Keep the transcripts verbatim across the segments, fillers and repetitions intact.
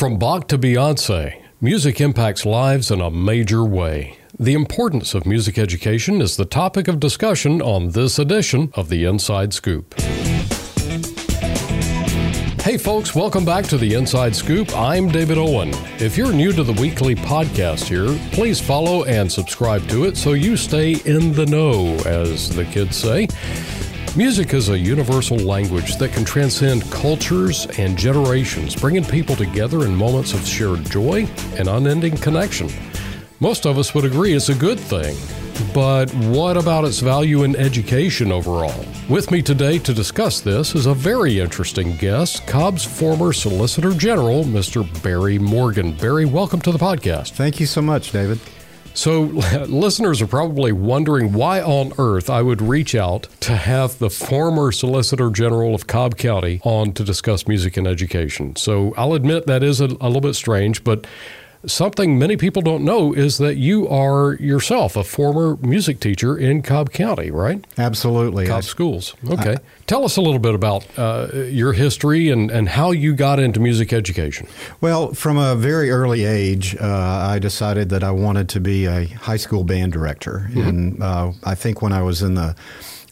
From Bach to Beyoncé, music impacts lives in a major way. The importance of music education is the topic of discussion on this edition of The Inside Scoop. Hey folks, welcome back to The Inside Scoop. I'm David Owen. If you're new to the weekly podcast here, please follow and subscribe to it so you stay in the know, as the kids say. Music is a universal language that can transcend cultures and generations, bringing people together in moments of shared joy and unending connection. Most of us would agree it's a good thing, but what about its value in education overall? With me today to discuss this is a very interesting guest, Cobb's former Solicitor General, Mister Barry Morgan. Barry, welcome to the podcast. Thank you so much, David. So listeners are probably wondering why on earth I would reach out to have the former Solicitor General of Cobb County on to discuss music and education. So I'll admit that is a, a little bit strange, but something many people don't know is that you are yourself a former music teacher in Cobb County, right? Absolutely. Cobb I, schools. Okay. I, Tell us a little bit about uh, your history and, and how you got into music education. Well, from a very early age, uh, I decided that I wanted to be a high school band director. Mm-hmm. And uh, I think when I was in the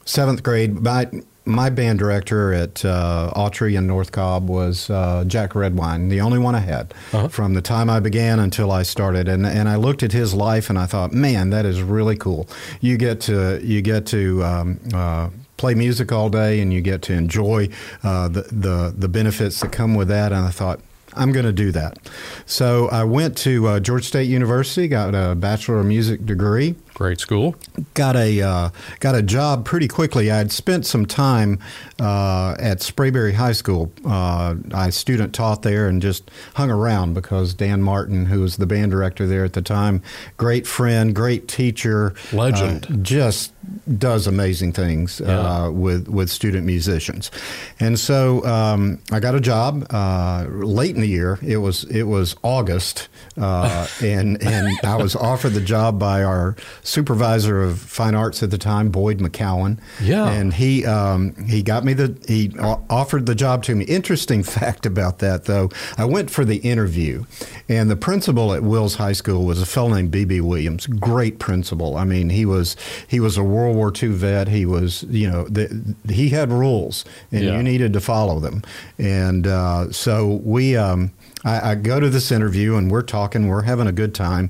seventh grade, my, my band director at uh, Autry and North Cobb was uh, Jack Redwine, the only one I had uh-huh. from the time I began until I started. And and I looked at his life and I thought, man, that is really cool. You get to you get to um, uh, play music all day and you get to enjoy uh, the, the the benefits that come with that. And I thought, I'm going to do that. So I went to uh, George State University, got a Bachelor of Music degree. Great school. Got a uh, got a job pretty quickly. I had spent some time uh, at Sprayberry High School. Uh, I student taught there and just hung around because Dan Martin, who was the band director there at the time, great friend, great teacher. Legend. Uh, just does amazing things yeah. uh, with, with student musicians. And so um, I got a job uh, late in the year. It was it was August, uh, and, and I was offered the job by our supervisor of fine arts at the time, Boyd McCowan. Yeah. And he um, he got me the, he offered the job to me. Interesting fact about that, though, I went for the interview, and the principal at Wills High School was a fellow named B B. Williams, great principal. I mean, he was, he was a World War Two vet. He was, you know, the, he had rules, and yeah. you needed to follow them. And uh, so we, um, I, I go to this interview, and we're talking, we're having a good time.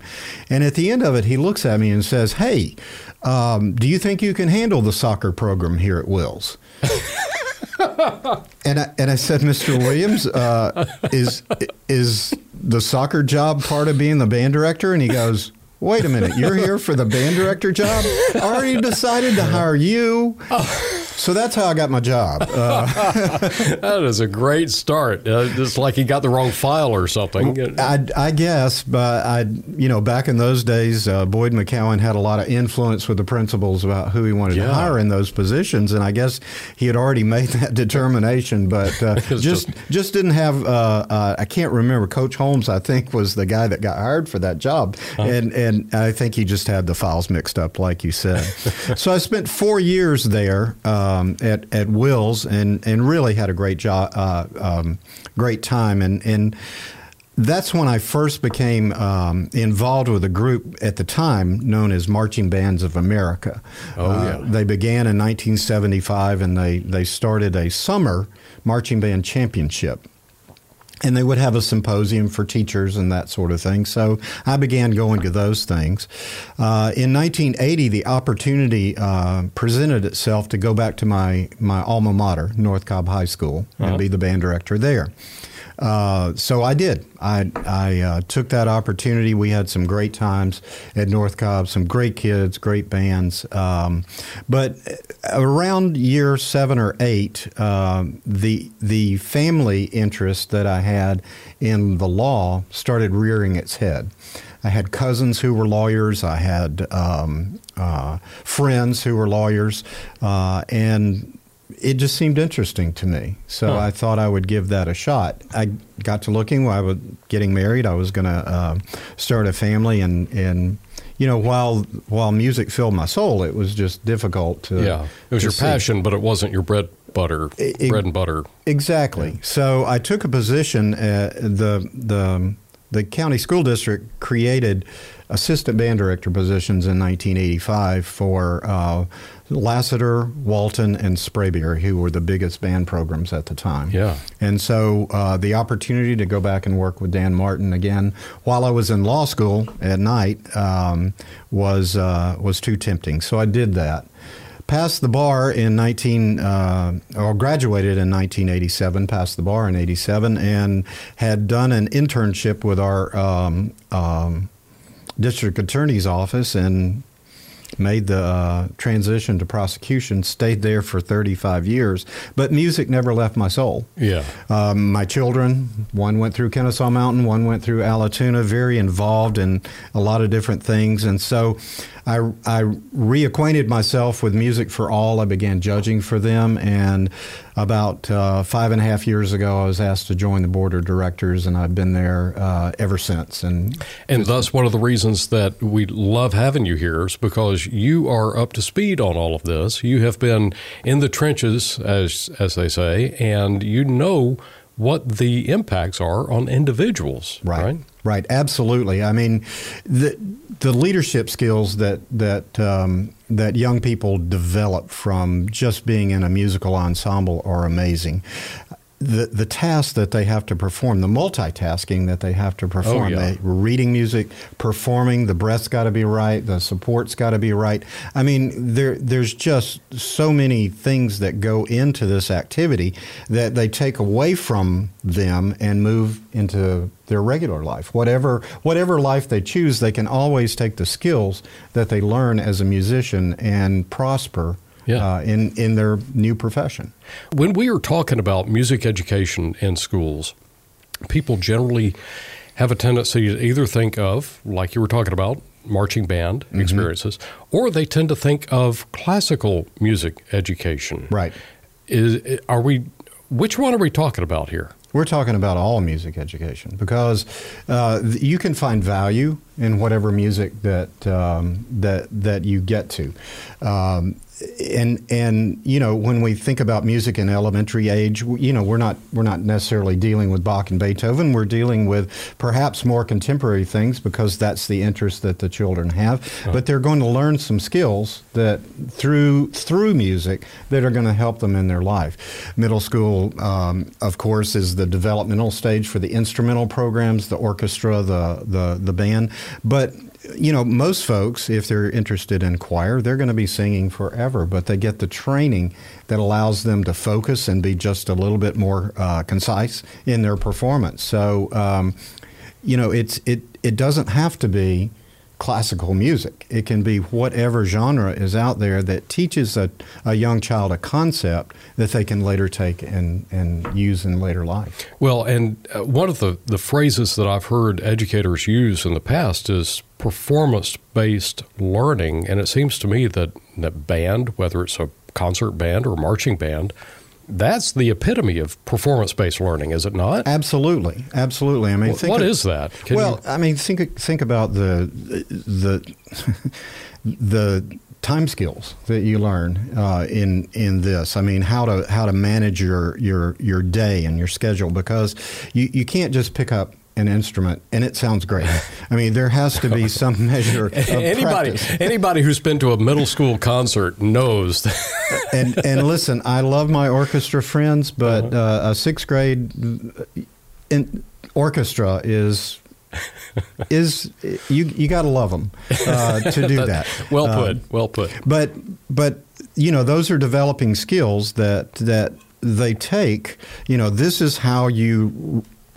And at the end of it, he looks at me and says, hey, um, do you think you can handle the soccer program here at Wills? and, I, and I said, Mister Williams, uh, is is the soccer job part of being the band director? And he goes, wait a minute, you're here for the band director job? I already decided to hire you. Oh. So that's how I got my job. Uh, that is a great start. Uh, it's like he got the wrong file or something. I, I guess, but I, you know, back in those days, uh, Boyd McCowan had a lot of influence with the principals about who he wanted yeah. to hire in those positions, and I guess he had already made that determination, but uh, just just didn't have. Uh, uh, I can't remember. Coach Holmes, I think, was the guy that got hired for that job, huh. and and I think he just had the files mixed up, like you said. So I spent four years there. Uh, Um, at at Wills and, and really had a great job, uh, um, great time, and and that's when I first became um, involved with a group at the time known as Marching Bands of America. Oh yeah, uh, they began in nineteen seventy-five, and they they started a summer marching band championship. And they would have a symposium for teachers and that sort of thing. So I began going to those things. Uh, in nineteen eighty, the opportunity uh, presented itself to go back to my, my alma mater, North Cobb High School, uh-huh. and be the band director there. Uh, so I did. I, I uh, took that opportunity. We had some great times at North Cobb, some great kids, great bands. Um, but around year seven or eight, uh, the the family interest that I had in the law started rearing its head. I had cousins who were lawyers. I had um, uh, friends who were lawyers, uh, and it just seemed interesting to me. So huh. I thought I would give that a shot. I got to looking while I was getting married. I was going to uh, start a family and, and you know, while while music filled my soul, it was just difficult to. Yeah, it was your see. passion, but it wasn't your bread butter. It, bread and butter. Exactly. Yeah. So I took a position at the the the county school district created assistant band director positions in nineteen eighty-five for uh, Lassiter, Walton, and Sprayberry, who were the biggest band programs at the time. Yeah. And so uh, the opportunity to go back and work with Dan Martin again while I was in law school at night um, was uh, was too tempting. So I did that. Passed the bar in nineteen, uh, or graduated in nineteen eighty-seven, passed the bar in eighty-seven, and had done an internship with our um, um, district attorney's office and made the uh, transition to prosecution, stayed there for thirty-five years, but music never left my soul. Yeah. Um, my children, one went through Kennesaw Mountain, one went through Alatoona, very involved in a lot of different things. And so I, I reacquainted myself with Music for All. I began judging for them. And about uh, five and a half years ago, I was asked to join the board of directors, and I've been there uh, ever since. And, and thus, one of the reasons that we love having you here is because you are up to speed on all of this. You have been in the trenches, as as they say, and you know what the impacts are on individuals. Right, right, right, absolutely. I mean, the the leadership skills that that um, that young people develop from just being in a musical ensemble are amazing. The the tasks that they have to perform, the multitasking that they have to perform, oh, yeah. they, reading music, performing, the breath's got to be right, the support's got to be right. I mean, there there's just so many things that go into this activity that they take away from them and move into their regular life. Whatever whatever life they choose, they can always take the skills that they learn as a musician and prosper. Yeah. Uh, in, in their new profession. When we are talking about music education in schools, people generally have a tendency to either think of, like you were talking about, marching band mm-hmm. experiences, or they tend to think of classical music education. Right. Is, are we, which one are we talking about here? We're talking about all music education because uh, you can find value in whatever music that um, that that you get to. Um, And, and you know, when we think about music in elementary age, you know, we're not we're not necessarily dealing with Bach and Beethoven. We're dealing with perhaps more contemporary things because that's the interest that the children have. Oh. But they're going to learn some skills that through through music that are going to help them in their life. Middle school, um, of course, is the developmental stage for the instrumental programs, the orchestra, the the, the band. But you know, most folks, if they're interested in choir, they're going to be singing forever, but they get the training that allows them to focus and be just a little bit more uh, concise in their performance. So, um, you know, it's it it doesn't have to be classical music. It can be whatever genre is out there that teaches a, a young child a concept that they can later take and, and use in later life. Well, and one of the, the phrases that I've heard educators use in the past is performance-based learning, and it seems to me that that band, whether it's a concert band or a marching band, that's the epitome of performance-based learning, is it not? Absolutely, absolutely. I mean, well, think what of, is that? Can well, you... I mean, think think about the the the time skills that you learn uh, in in this. I mean, how to how to manage your your your day and your schedule, because you, you can't just pick up an instrument and it sounds great. I mean, there has to be some measure of anybody, practice. Anybody who's been to a middle school concert knows that. and and listen, I love my orchestra friends, but uh-huh. uh, a sixth grade in orchestra is is you you got to love them uh, to do that, that. Well put, uh, well put. But but you know, those are developing skills that that they take. You know, this is how you.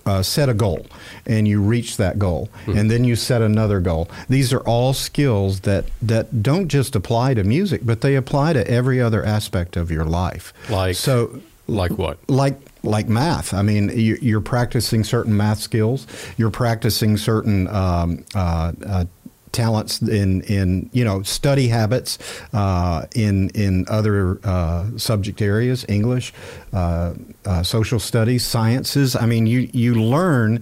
Uh, set a goal, and you reach that goal, mm-hmm. and then you set another goal. These are all skills that, that don't just apply to music, but they apply to every other aspect of your life. Like so, like what? Like like math. I mean, you, you're practicing certain math skills. You're practicing certain um, uh, uh, talents in, in you know study habits uh, in in other uh, subject areas, English, uh, uh, social studies, sciences. I mean, you you learn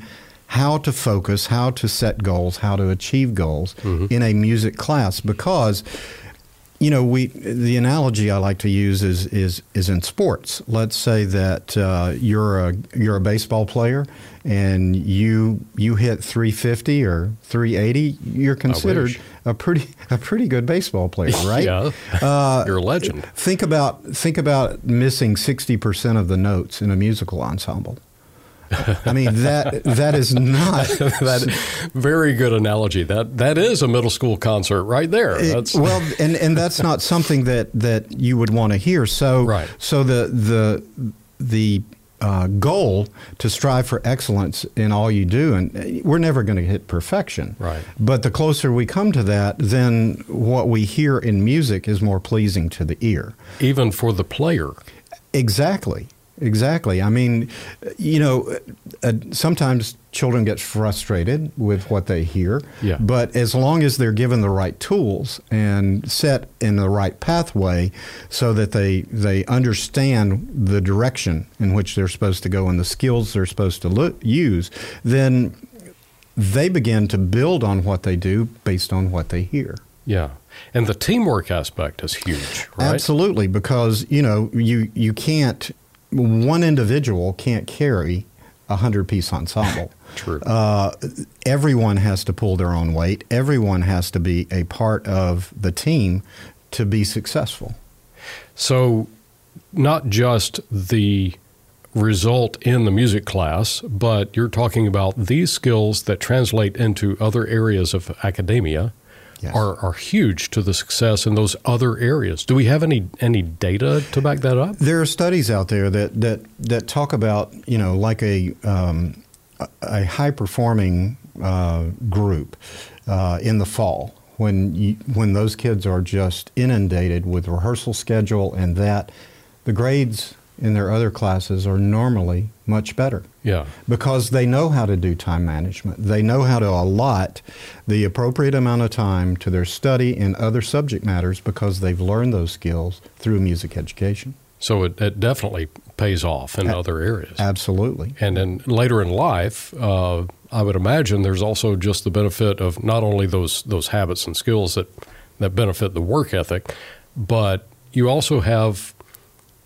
how to focus, how to set goals, how to achieve goals mm-hmm. in a music class. Because, you know, we the analogy I like to use is is is in sports. Let's say that uh, you're a you're a baseball player and you you hit three fifty or three eighty. You're considered a pretty a pretty good baseball player, right? Yeah, uh, you're a legend. Think about think about missing sixty percent of the notes in a musical ensemble. I mean, that that is not that very good analogy. That that is a middle school concert right there. That's it, well, and, and that's not something that, that you would want to hear. So right. so the the the uh, goal to strive for excellence in all you do, and we're never going to hit perfection. Right. But the closer we come to that, then what we hear in music is more pleasing to the ear, even for the player. Exactly. Exactly. I mean, you know, uh, sometimes children get frustrated with what they hear, yeah. but as long as they're given the right tools and set in the right pathway so that they they understand the direction in which they're supposed to go and the skills they're supposed to lo- use, then they begin to build on what they do based on what they hear. Yeah. And the teamwork aspect is huge, right? Absolutely, because, you know, you, you can't one individual can't carry a hundred-piece ensemble. True. Uh, everyone has to pull their own weight. Everyone has to be a part of the team to be successful. So not just the result in the music class, but you're talking about these skills that translate into other areas of academia. Yes. Are, are huge to the success in those other areas. Do we have any any data to back that up? There are studies out there that that, that talk about, you know, like a um, a high performing uh, group uh, in the fall when you, when those kids are just inundated with rehearsal schedule and that the grades in their other classes are normally much better. Yeah. Because they know how to do time management. They know how to allot the appropriate amount of time to their study and other subject matters because they've learned those skills through music education. So it, it definitely pays off in a- other areas. Absolutely. And then later in life, uh, I would imagine there's also just the benefit of not only those those habits and skills that, that benefit the work ethic, but you also have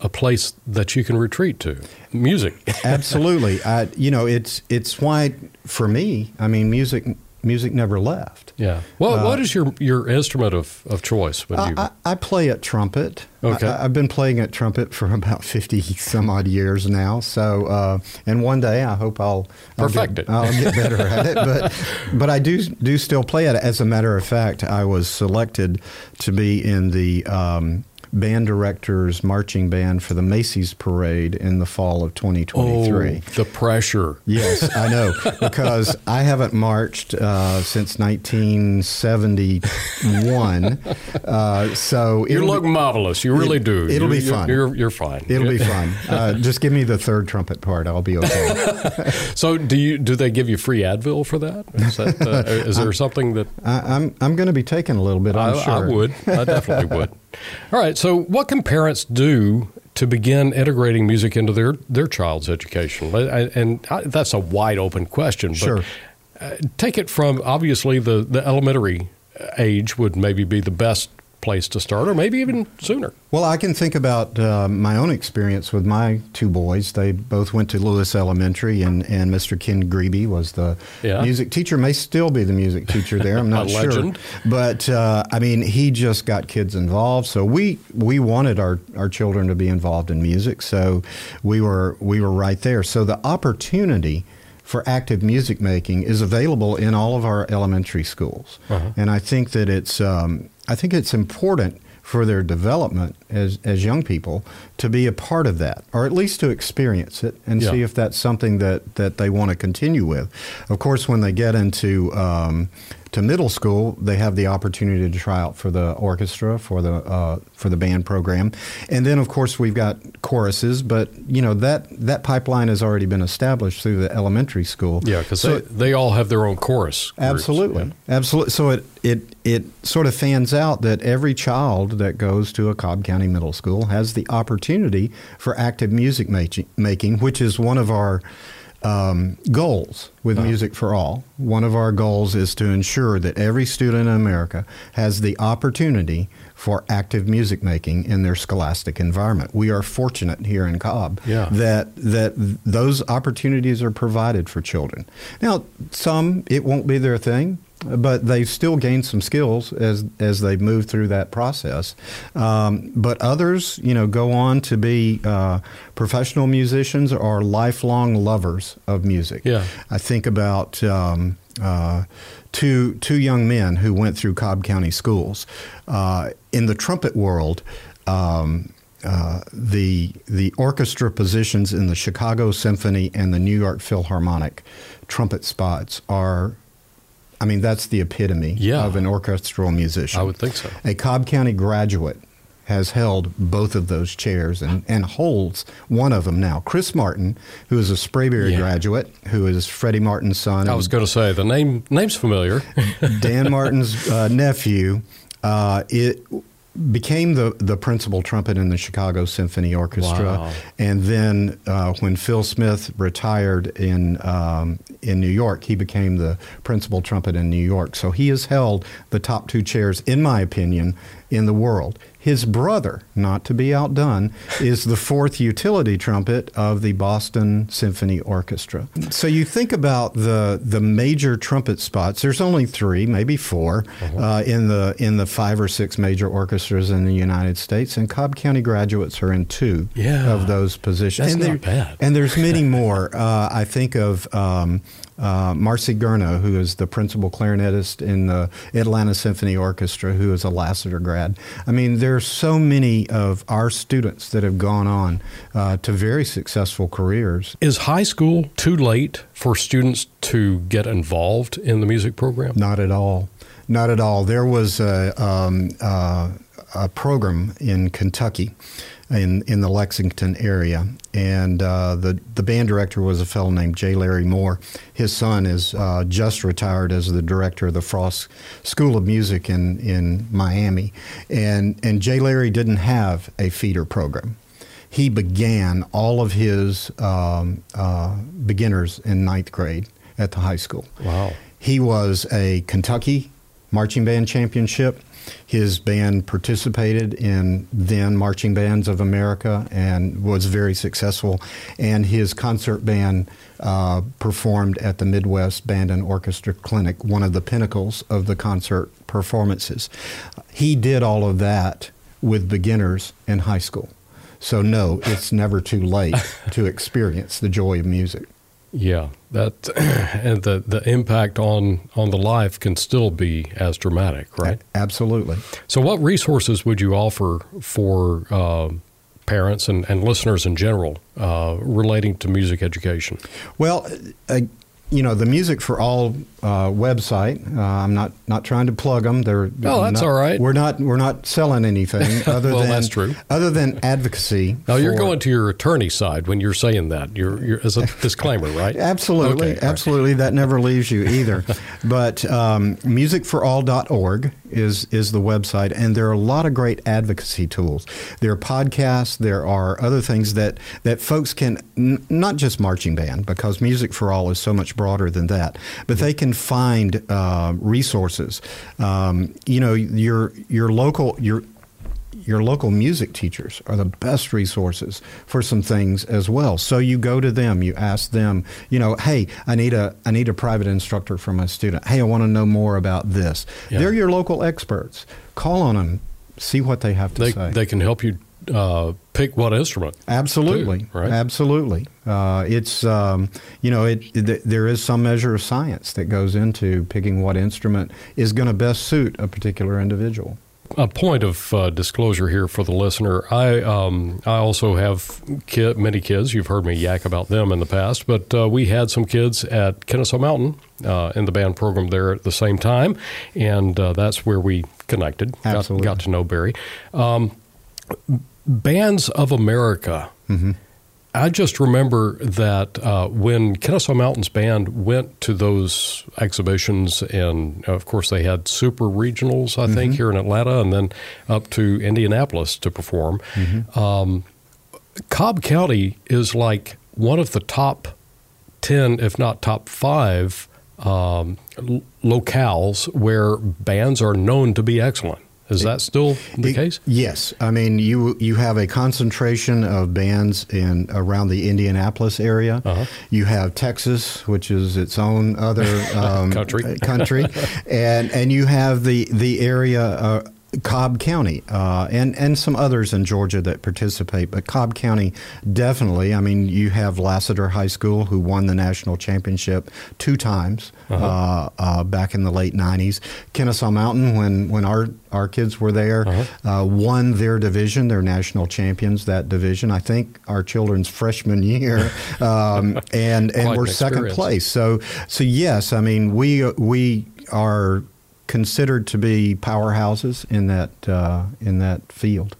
a place that you can retreat to, music. Absolutely. I, you know, it's it's why, for me, I mean, music music never left. Yeah. Well, uh, what is your, your instrument of, of choice? When I, you... I, I play at trumpet. Okay. I, I've been playing at trumpet for about fifty-some-odd years now. So, uh, and one day I hope I'll, I'll, Perfect get, it. I'll get better at it. But but I do, do still play at it. As a matter of fact, I was selected to be in the Um, band director's marching band for the Macy's parade in the fall of twenty twenty-three. Oh, the pressure. Yes, I know, because I haven't marched uh, since nineteen seventy-one. Uh, so you look be, marvelous. You really it, do. It'll you're, be fun. You're, you're, you're fine. It'll be fun. Uh, just give me the third trumpet part. I'll be okay. So do you? Do they give you free Advil for that? Is, that, uh, is there I'm, something that... I, I'm, I'm going to be taking a little bit, I'm I, sure. I would. I definitely would. All right. So what can parents do to begin integrating music into their, their child's education? And I, that's a wide open question. But sure. Uh, take it from, obviously, the, the elementary age would maybe be the best place to start, or maybe even sooner. Well, I can think about uh, my own experience with my two boys. They both went to Lewis Elementary, and, and Mister Ken Grebe was the yeah. music teacher. May still be the music teacher there. I'm not sure. Legend. But uh, I mean, he just got kids involved. So we we wanted our, our children to be involved in music. So we were we were right there. So the opportunity for active music making is available in all of our elementary schools, uh-huh. and I think that it's. Um, I think it's important for their development as, as young people to be a part of that, or at least to experience it and yeah. see if that's something that, that they want to continue with. Of course, when they get into um, to middle school, they have the opportunity to try out for the orchestra, for the uh, for the band program. And then, of course, we've got choruses, but you know that, that pipeline has already been established through the elementary school. Yeah, because so they, they all have their own chorus groups. Absolutely. Yeah. Absolutely. So it, it, it sort of fans out that every child that goes to a Cobb County middle school has the opportunity for active music making, making which is one of our um, goals with uh-huh. Music for All. One of our goals is to ensure that every student in America has the opportunity for active music making in their scholastic environment. We are fortunate here in Cobb yeah. that that those opportunities are provided for children. Now, some, it won't be their thing, but they've still gained some skills as as they've moved through that process. Um, but others, you know, go on to be uh, professional musicians or lifelong lovers of music. Yeah. I think about um, uh, two two young men who went through Cobb County schools. Uh, in the trumpet world, um, uh, the the orchestra positions in the Chicago Symphony and the New York Philharmonic trumpet spots are, I mean, that's the epitome yeah. of an orchestral musician. I would think so. A Cobb County graduate has held both of those chairs and, and holds one of them now. Chris Martin, who is a Sprayberry yeah. graduate, who is Freddie Martin's son. I was going to say, the name name's familiar. Dan Martin's uh, nephew. Uh, it became the, the principal trumpet in the Chicago Symphony Orchestra. Wow. And then uh, when Phil Smith retired in um, in New York, he became the principal trumpet in New York. So he has held the top two chairs, in my opinion, in the world. His brother, not to be outdone, is the fourth utility trumpet of the Boston Symphony Orchestra. So you think about the the major trumpet spots. There's only three, maybe four, uh-huh. uh, in the in the five or six major orchestras in the United States, and Cobb County graduates are in two yeah, of those positions. That's and not bad. And there's many more. Uh, I think of um, uh, Marcy Gurno, who is the principal clarinetist in the Atlanta Symphony Orchestra, who is a Lassiter grad. I mean, there There are so many of our students that have gone on uh, to very successful careers. Is high school too late for students to get involved in the music program? Not at all. Not at all. There was a, um, uh, a program in Kentucky, in, in the Lexington area, and uh, the, the band director was a fellow named Jay Larry Moore. His son is uh, just retired as the director of the Frost School of Music in, in Miami. And, and Jay Larry didn't have a feeder program. He began all of his um, uh, beginners in ninth grade at the high school. Wow. He was a Kentucky marching band championship. His band participated in then Marching Bands of America and was very successful. And his concert band uh, performed at the Midwest Band and Orchestra Clinic, one of the pinnacles of the concert performances. He did all of that with beginners in high school. So no, it's never too late to experience the joy of music. Yeah, that and the, the impact on, on the life can still be as dramatic, right? A- absolutely. So what resources would you offer for uh, parents and, and listeners in general uh, relating to music education? Well, uh, you know, the Music for All uh, website, uh, I'm not, not trying to plug them. They're, oh, that's not, all right. We're not, we're not selling anything other well, than that's true. Other than advocacy. Now, you're going to your attorney side when you're saying that. You're, you're as a disclaimer, right? Absolutely. Okay, absolutely. Right. That never leaves you either. But um, music for all dot org is, is the website, and there are a lot of great advocacy tools. There are podcasts. There are other things that, that folks can, n- not just marching band, because Music for All is so much broader than that, but they can find uh, resources. Um, you know, your your local your your local music teachers are the best resources for some things as well. So you go to them, you ask them, you know, hey, I need a I need a private instructor for my student. Hey, I want to know more about this. Yeah. They're your local experts. Call on them, see what they have to they, say. They can help you uh, pick what instrument. Absolutely, too, right? Absolutely. Uh, it's, um, you know, it, it, there is some measure of science that goes into picking what instrument is going to best suit a particular individual. A point of uh, disclosure here for the listener. I um, I also have ki- many kids. You've heard me yak about them in the past, but uh, we had some kids at Kennesaw Mountain uh, in the band program there at the same time, and uh, that's where we connected. Absolutely. Got, got to know Barry. Um, Bands of America. Mm-hmm. I just remember that uh, when Kennesaw Mountain's band went to those exhibitions, and of course they had super regionals, I mm-hmm. think, here in Atlanta and then up to Indianapolis to perform. Mm-hmm. Um, Cobb County is like one of the top ten, if not top five, um, locales where bands are known to be excellent. Is that still the it, case? Yes. I mean, you you have a concentration of bands in around the Indianapolis area. Uh-huh. You have Texas, which is its own other um, country, country, and and you have the the area uh, Cobb County uh, and and some others in Georgia that participate. But Cobb County, definitely. I mean, you have Lassiter High School, who won the national championship two times uh-huh. uh, uh, back in the late nineties. Kennesaw Mountain, when when our Our kids were there, uh-huh. uh, won their division, their national champions, that division, I think our children's freshman year, um, and, and we're second place. So, so yes, I mean, we, we are considered to be powerhouses in that, uh, in that field.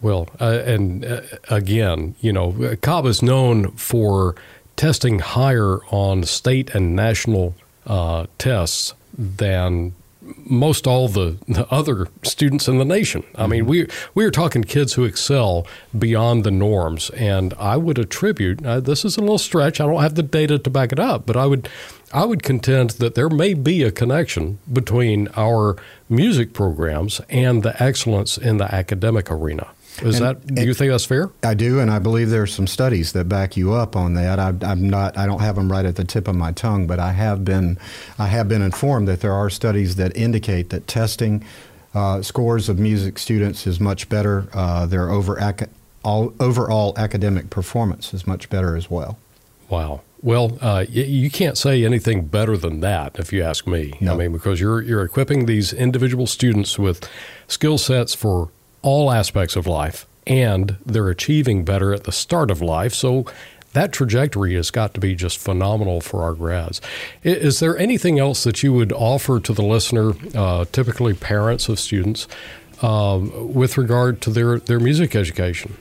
Well, uh, and uh, again, you know, Cobb is known for testing higher on state and national uh, tests than most all the, the other students in the nation. I mean, we we are talking kids who excel beyond the norms, and I would attribute uh, this is a little stretch. I don't have the data to back it up, but I would I would contend that there may be a connection between our music programs and the excellence in the academic arena. Is and, that? Do you think that's fair? I do, and I believe there are some studies that back you up on that. I, I'm not. I don't have them right at the tip of my tongue, but I have been. I have been informed that there are studies that indicate that testing uh, scores of music students is much better. Uh, their over ac- all, overall academic performance is much better as well. Wow. Well, uh, you can't say anything better than that, if you ask me. No. I mean, because you're you're equipping these individual students with skill sets for all aspects of life, and they're achieving better at the start of life. So that trajectory has got to be just phenomenal for our grads. Is there anything else that you would offer to the listener, uh, typically parents of students, um, with regard to their, their music education?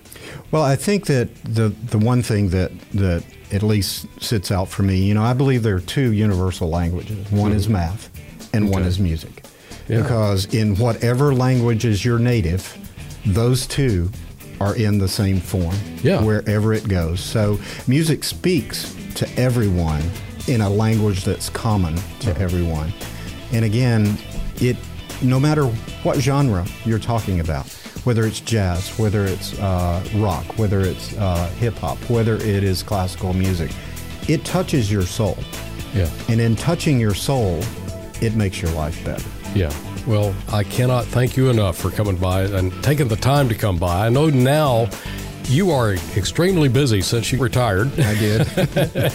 Well, I think that the, the one thing that, that at least sits out for me, you know, I believe there are two universal languages. One mm-hmm. is math and okay. one is music. Yeah. Because in whatever language is your native, those two are in the same form yeah. wherever it goes. So music speaks to everyone in a language that's common to everyone. And again, it no matter what genre you're talking about, whether it's jazz, whether it's uh, rock, whether it's uh, hip-hop, whether it is classical music, it touches your soul. Yeah. And in touching your soul, it makes your life better. Yeah. Well, I cannot thank you enough for coming by and taking the time to come by. I know now you are extremely busy since you retired. I did.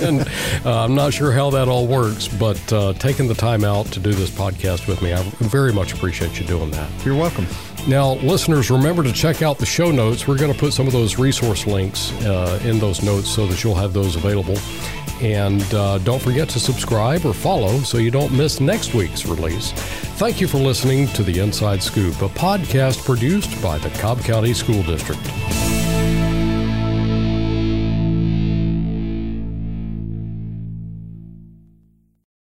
and uh, I'm not sure how that all works, but uh, taking the time out to do this podcast with me, I very much appreciate you doing that. You're welcome. Now, listeners, remember to check out the show notes. We're going to put some of those resource links uh, in those notes so that you'll have those available. And uh, don't forget to subscribe or follow so you don't miss next week's release. Thank you for listening to The Inside Scoop, a podcast produced by the Cobb County School District.